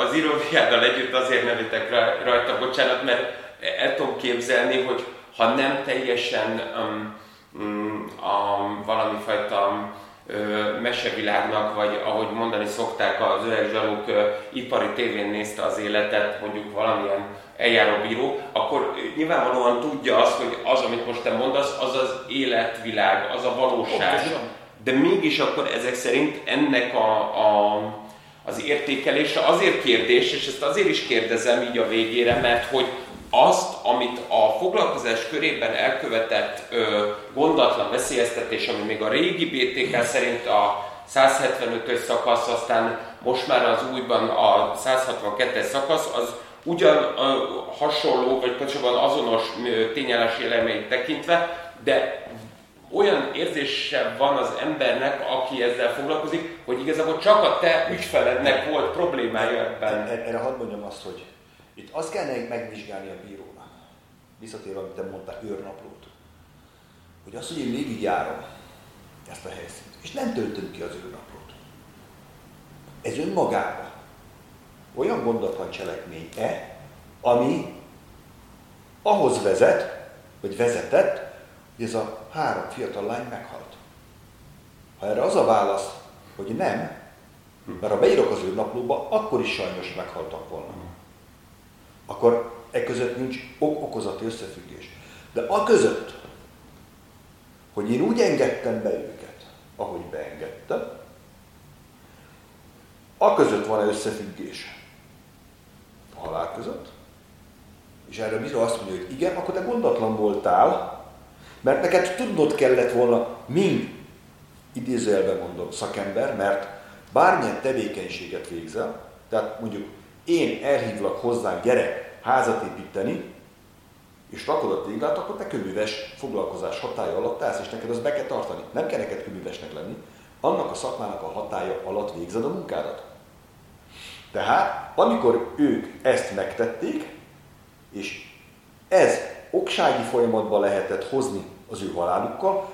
az iróniáddal együtt azért nevetek rajta, bocsánat, mert el tudom képzelni, hogy ha nem teljesen valamifajta mesevilágnak, vagy ahogy mondani szokták, az öreg zsalók ipari tévén nézte az életet, mondjuk valamilyen eljáróbíró, akkor nyilvánvalóan tudja azt, hogy az, amit most te mondasz, az az életvilág, az a valóság. De mégis akkor ezek szerint ennek az értékelésre azért kérdés, és ezt azért is kérdezem így a végére, mert hogy azt, amit a foglalkozás körében elkövetett gondatlan veszélyeztetés, ami még a régi BTK szerint a 175-ös szakasz, aztán most már az újban a 162-es szakasz, az ugyan hasonló, vagy pontosabban azonos tényállási elemeit tekintve, de olyan érzése van az embernek, aki ezzel foglalkozik, hogy igazából csak a te ügyfelednek volt problémája ebben. Erre hadd mondjam azt, hogy itt azt kellene megvizsgálni a bírónak, visszatérve, amit te mondtál, őrnaplót. Hogy azt, hogy én végigjárom ezt a helyszínt, és nem töltöm ki az őrnaplót. Ez önmagában olyan gondatlan cselekmény-e, ami ahhoz vezet, vagy vezetett, hogy ez a 3 fiatal lány meghalt. Ha erre az a válasz, hogy nem, mert ha beírok az őrnaplóba, akkor is sajnos meghaltak volna. Akkor e között nincs ok-okozati összefüggés. De a között, hogy én úgy engedtem be őket, ahogy beengedtem, a között van-e összefüggés a halál között, és erre bizony azt mondja, hogy igen, akkor te gondatlan voltál, mert neked tudnod kellett volna, mint idézőjelben mondom szakember, mert bármilyen tevékenységet végzel, tehát mondjuk én elhívlak hozzám, gyere házat építeni, és rakod a téglát, akkor te kőműves foglalkozás hatálya alatt állsz, és neked azt be kell tartani. Nem kell neked kőművesnek lenni, annak a szakmának a hatálya alatt végzed a munkádat. Tehát, amikor ők ezt megtették, és ez oksági folyamatban lehetett hozni az ő halálukkal,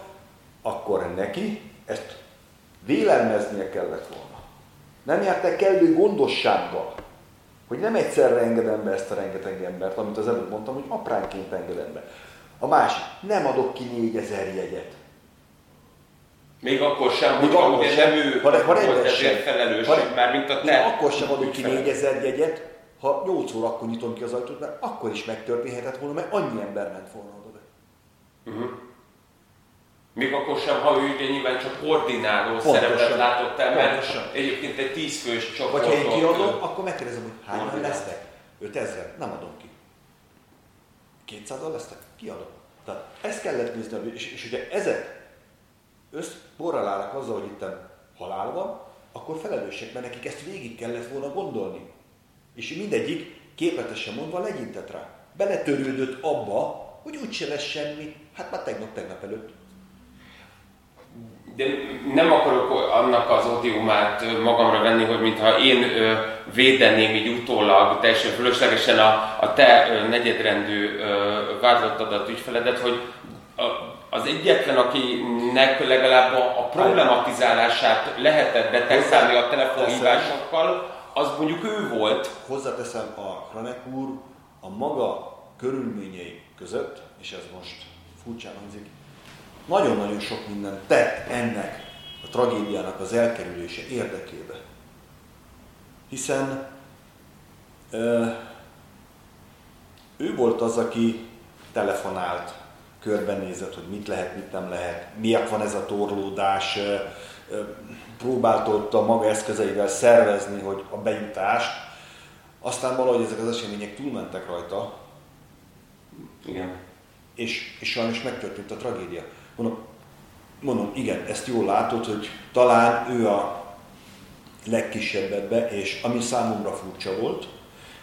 akkor neki ezt vélelmeznie kellett volna. Nem járták kellő gondossággal, hogy nem egyszerre engedem be ezt a rengeteg embert, amit az előbb mondtam, hogy apránként engedem be. A másik, nem adok ki 4000 jegyet. Még akkor sem, hogy nem ő volt ezért felelős, mármint a te. Akkor sem adok ki 4000 jegyet, ha 8 órakor nyitom ki az ajtót, mert akkor is megtörténhetett volna, mert annyi ember ment volna oda be. Uh-huh. Még akkor sem, ha ő ugye nyilván csak ordináló szerepet látott el, mert egyébként egy 10 fős csoportot. Vagy ha én kiadom, akkor megkérdezem, hogy hányan lesznek? 5000? Nem adom ki. 200-al lesznek? Kiadom. Tehát ezt kellett nézni, és ugye ezek borralálnak azzal, hogy itt halál van, akkor felelősek, mert nekik ezt végig kellett volna gondolni. És mindegyik képletesen mondva legyintett rá. Beletörődött abba, hogy úgyse lesz semmi, hát már tegnap előtt. De nem akarok annak az odiumát magamra venni, hogy mintha én védeném így utólag teljesen fölöslegesen a te negyedrendű vádlottadat, ügyfeledet, hogy az egyetlen, akinek legalább a problematizálását lehetett betegszállni a telefonhívásokkal, az mondjuk ő volt. Hozzáteszem, a Ranek úr a maga körülményei között, és ez most furcsán hangzik, nagyon-nagyon sok mindent tett ennek a tragédiának az elkerülése érdekébe. Hiszen ő volt az, aki telefonált, körbenézett, hogy mit lehet, mit nem lehet, miért van ez a torlódás, próbáltott a maga eszközeivel szervezni, hogy a bejutást, aztán valahogy ezek az események túlmentek rajta. Igen. És sajnos megtörtént a tragédia. Mondom, igen, ezt jól látod, hogy talán ő a legkisebb ebbe, és ami számomra furcsa volt,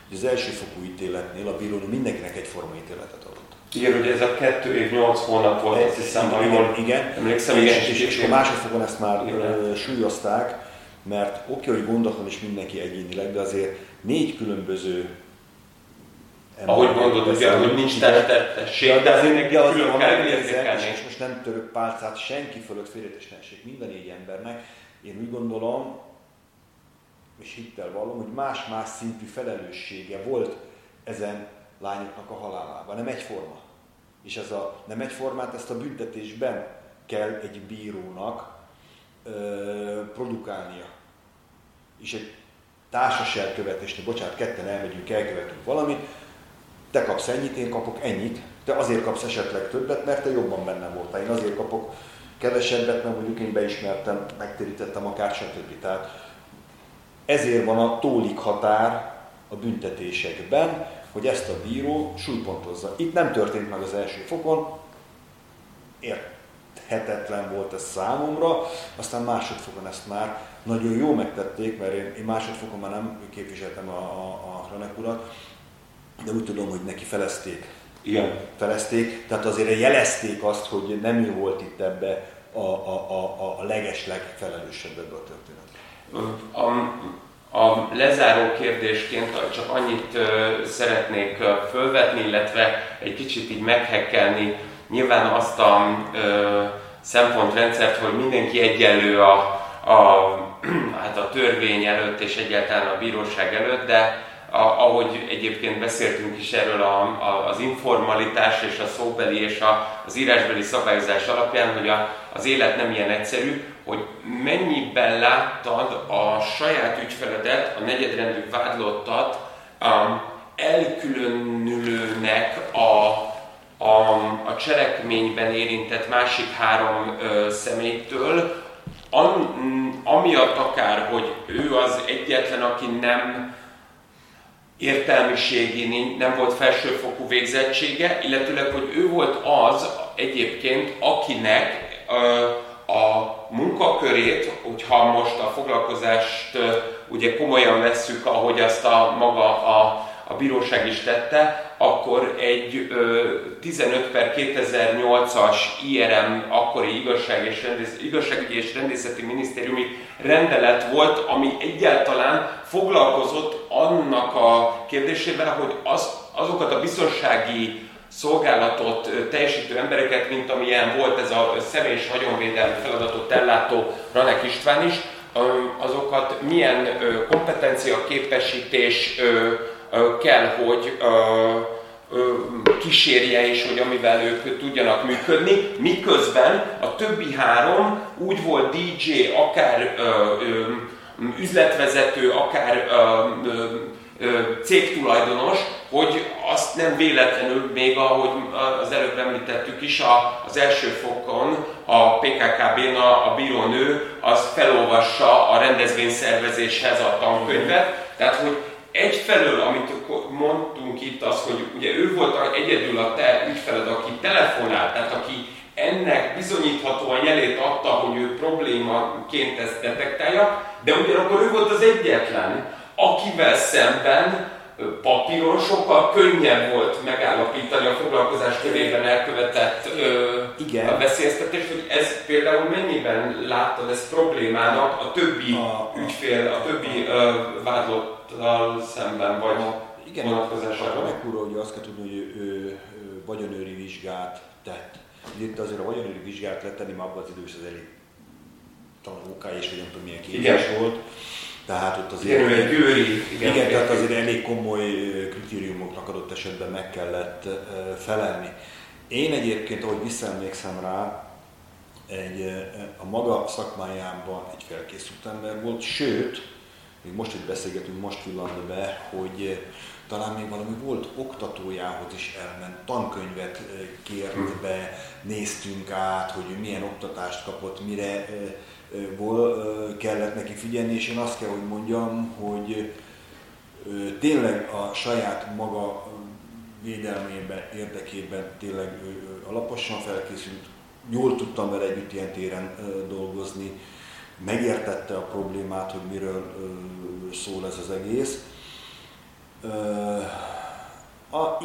hogy az elsőfokú ítéletnél a bíró mindenkinek egyforma ítéletet adott. Igen, ugye ez a 2 év 8 hónap volt, azt hiszem, ha jól emlékszem, és a másodfokon ezt már súlyozták, mert oké, hogy gondatlan is mindenki egyénileg, de azért 4 különböző ahogy gondolod, hogy nincs testettesség, de azért neki az külön kell érzékelni. És most nem török pálcát senki fölött félretesnesség minden 4 embernek. Én úgy gondolom, és hittel vallom, hogy más-más szintű felelőssége volt ezen lányoknak a halálában. Nem egyforma. És ez a nem egyformát, ezt a büntetésben kell egy bírónak produkálnia. És egy társas elkövetésnél, bocsánat, ketten elmegyünk, elkövetünk valamit, te kapsz ennyit, én kapok ennyit, te azért kapsz esetleg többet, mert te jobban benne voltál. Én azért kapok kevesebbet, mert mondjuk én beismertem, megtérítettem akár, stb. Tehát ezért van a tólik határ a büntetésekben, hogy ezt a bíró súlypontozza. Itt nem történt meg az első fokon, érthetetlen volt ez számomra, aztán másodfokon ezt már nagyon jól megtették, mert én másodfokon már nem képviseltem a Ranek urat, de úgy tudom, hogy neki felezték. Igen. Felezték, tehát azért jelezték azt, hogy nem ő volt itt ebbe a legesleg felelősebb ebbe a történetben. A lezáró kérdésként csak annyit szeretnék fölvetni, illetve egy kicsit így meghekkelni nyilván azt a szempontrendszert, hogy mindenki egyenlő a törvény előtt és egyáltalán a bíróság előtt, de ahogy egyébként beszéltünk is erről az informalitás és a szóbeli és az írásbeli szabályozás alapján, hogy az élet nem ilyen egyszerű, hogy mennyiben láttad a saját ügyfeledet, a negyedrendű vádlottat elkülönülőnek a cselekményben érintett másik három személytől, amiatt akár, hogy ő az egyetlen, aki nem értelmiségi, nem volt felsőfokú végzettsége, illetőleg, hogy ő volt az egyébként, akinek a munkakörét, hogyha most a foglalkozást ugye komolyan vesszük, ahogy azt a maga a bíróság is tette, akkor egy 15/2008-as IRM, akkori igazságügyi és rendészeti minisztériumi rendelet volt, ami egyáltalán foglalkozott annak a kérdésével, hogy azokat a biztonsági szolgálatot teljesítő embereket, mint amilyen volt ez a személy és vagyonvédelmi feladatot ellátó Ranek István is, azokat milyen kompetencia, képesítés kell, hogy kísérje is, hogy amivel ők tudjanak működni, miközben a többi három úgy volt DJ, akár üzletvezető, akár cégtulajdonos, hogy azt nem véletlenül, még ahogy az előbb említettük is, az első fokon a PKKB-n a bírónő az felolvassa a rendezvényszervezéshez a tankönyvet, tehát hogy egyfelől, amit mondtunk itt, az, hogy ugye ő volt egyedül a te ügyfeled, aki telefonált, tehát aki ennek bizonyíthatóan jelét adta, hogy ő problémaként ezt detektálja, de ugyanakkor ő volt az egyetlen, akivel szemben papíron sokkal könnyebb volt megállapítani a foglalkozás körében elkövetett a veszélyeztetést, hogy ez például mennyiben láttad ezt problémának a többi ügyfél, a többi vádlottal szemben vagy vonatkozásában? A kurva, hogy azt kell tudni, hogy ő vagyonőri vizsgát tett. Itt azért a vagyonőri vizsgát letenném abban az idős, az elég tanulóká és nem tudom milyen képes volt. Tehát ott azért, tehát azért elég komoly kritériumoknak adott esetben meg kellett felelni. Én egyébként, ahogy visszaemlékszem rá, a maga szakmájában egy felkészült ember volt, sőt, még most, hogy beszélgetünk, most villan be, hogy talán még valami volt oktatójához is elment, tankönyvet kért be, néztünk át, hogy milyen oktatást kapott, mire kellett neki figyelni, és én azt kell, hogy mondjam, hogy tényleg a saját maga védelmében, érdekében tényleg alaposan felkészült, jól tudtam vele együtt ilyen téren dolgozni, megértette a problémát, hogy miről szól ez az egész.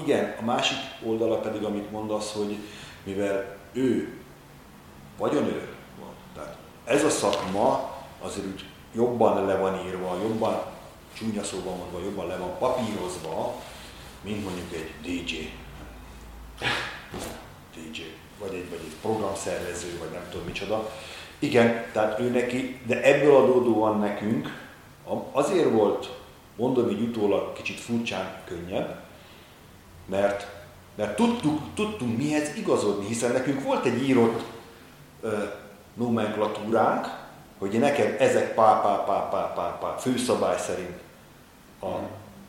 Igen, a másik oldala pedig, amit mondasz, hogy mivel ő vagyonőr, ez a szakma azért úgy jobban le van írva, jobban csúnya szóval mondva, jobban le van papírozva, mint mondjuk egy DJ, vagy egy programszervező, vagy nem tudom micsoda. Igen, tehát ő neki, de ebből adódóan nekünk azért volt, mondom így utólag kicsit furcsán könnyebb, mert tudtunk mihez igazodni, hiszen nekünk volt egy írott nomenklatúránk, hogy nekem ezek pá főszabály szerint,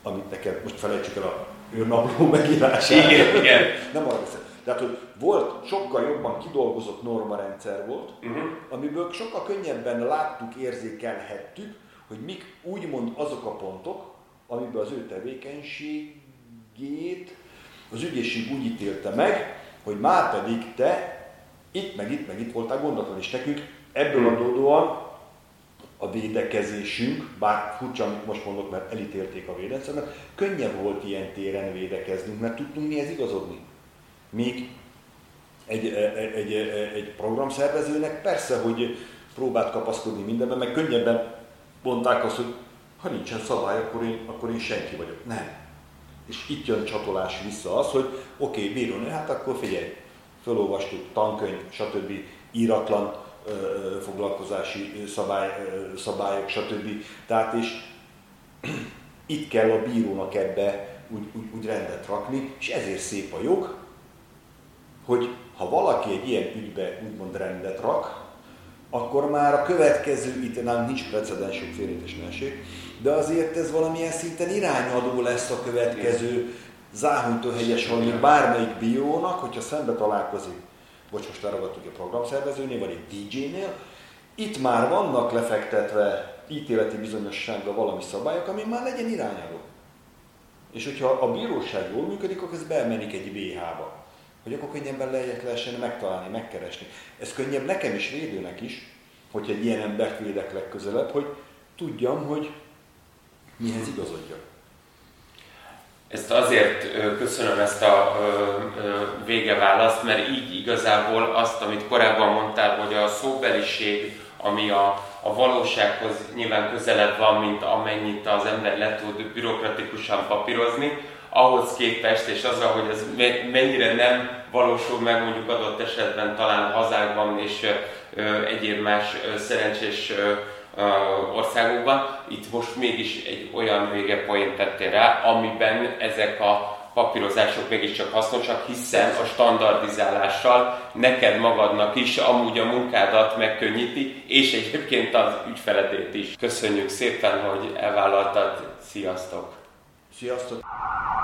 amit nekem, most felejtsük el a őrnapló megírását. Igen. Nem arra beszél. Tehát, hogy volt, sokkal jobban kidolgozott normarendszer volt, amiből sokkal könnyebben láttuk, érzékelhettük, hogy mik úgymond azok a pontok, amiből az ő tevékenységét az ügyészség úgy ítélte meg, hogy már pedig te itt voltál gondatlan, és nekünk ebből adódóan a védekezésünk, bár furcsa, amit most mondok, mert elítélték a védendszermet, könnyebb volt ilyen téren védekeznünk, mert tudtunk mihez igazodni. Még egy programszervezőnek persze, hogy próbált kapaszkodni mindenben, meg könnyebben mondták azt, hogy ha nincsen szabály, akkor én senki vagyok. Nem. És itt jön csatolás vissza az, hogy oké, bírónő, hát akkor figyelj, felolvastuk, tankönyv, stb. Íratlan foglalkozási szabályok, stb. Tehát és itt kell a bírónak ebbe úgy rendet rakni, és ezért szép a jog, hogy ha valaki egy ilyen ügybe úgymond rendet rak, akkor már a következő, itt nem nincs precedensük férintes menség, de azért ez valamilyen szinten irányadó lesz a következő Záhonytól-hegyes, valamint bármelyik biónak, hogyha szembe találkozik, bocs, most leragadtuk a programszervezőnél, vagy egy DJ-nél, itt már vannak lefektetve ítéleti bizonyossággal valami szabályok, ami már legyen irányadó. És hogyha a bíróság jól működik, akkor ez bemenik egy BH-ba, hogy akkor könnyebben lehessen megtalálni, megkeresni. Ez könnyebb nekem is, védőnek is, hogyha egy ilyen embert védek legközelebb, hogy tudjam, hogy mihez igazodjak. Ezt azért köszönöm, ezt a végeválaszt, mert így igazából azt, amit korábban mondtál, hogy a szóbeliség, ami a valósághoz nyilván közelebb van, mint amennyit az ember le tud bürokratikusan papírozni, ahhoz képest, és azzal, hogy ez mennyire nem valósul meg mondjuk adott esetben talán hazánkban és egyéb más szerencsés országokban, itt most mégis egy olyan végepoént tettél rá, amiben ezek a papírozások mégiscsak hasznosak, hiszen a standardizálással neked magadnak is amúgy a munkádat megkönnyíti, és egyébként az ügyfeledét is. Köszönjük szépen, hogy elvállaltad. Sziasztok! Sziasztok!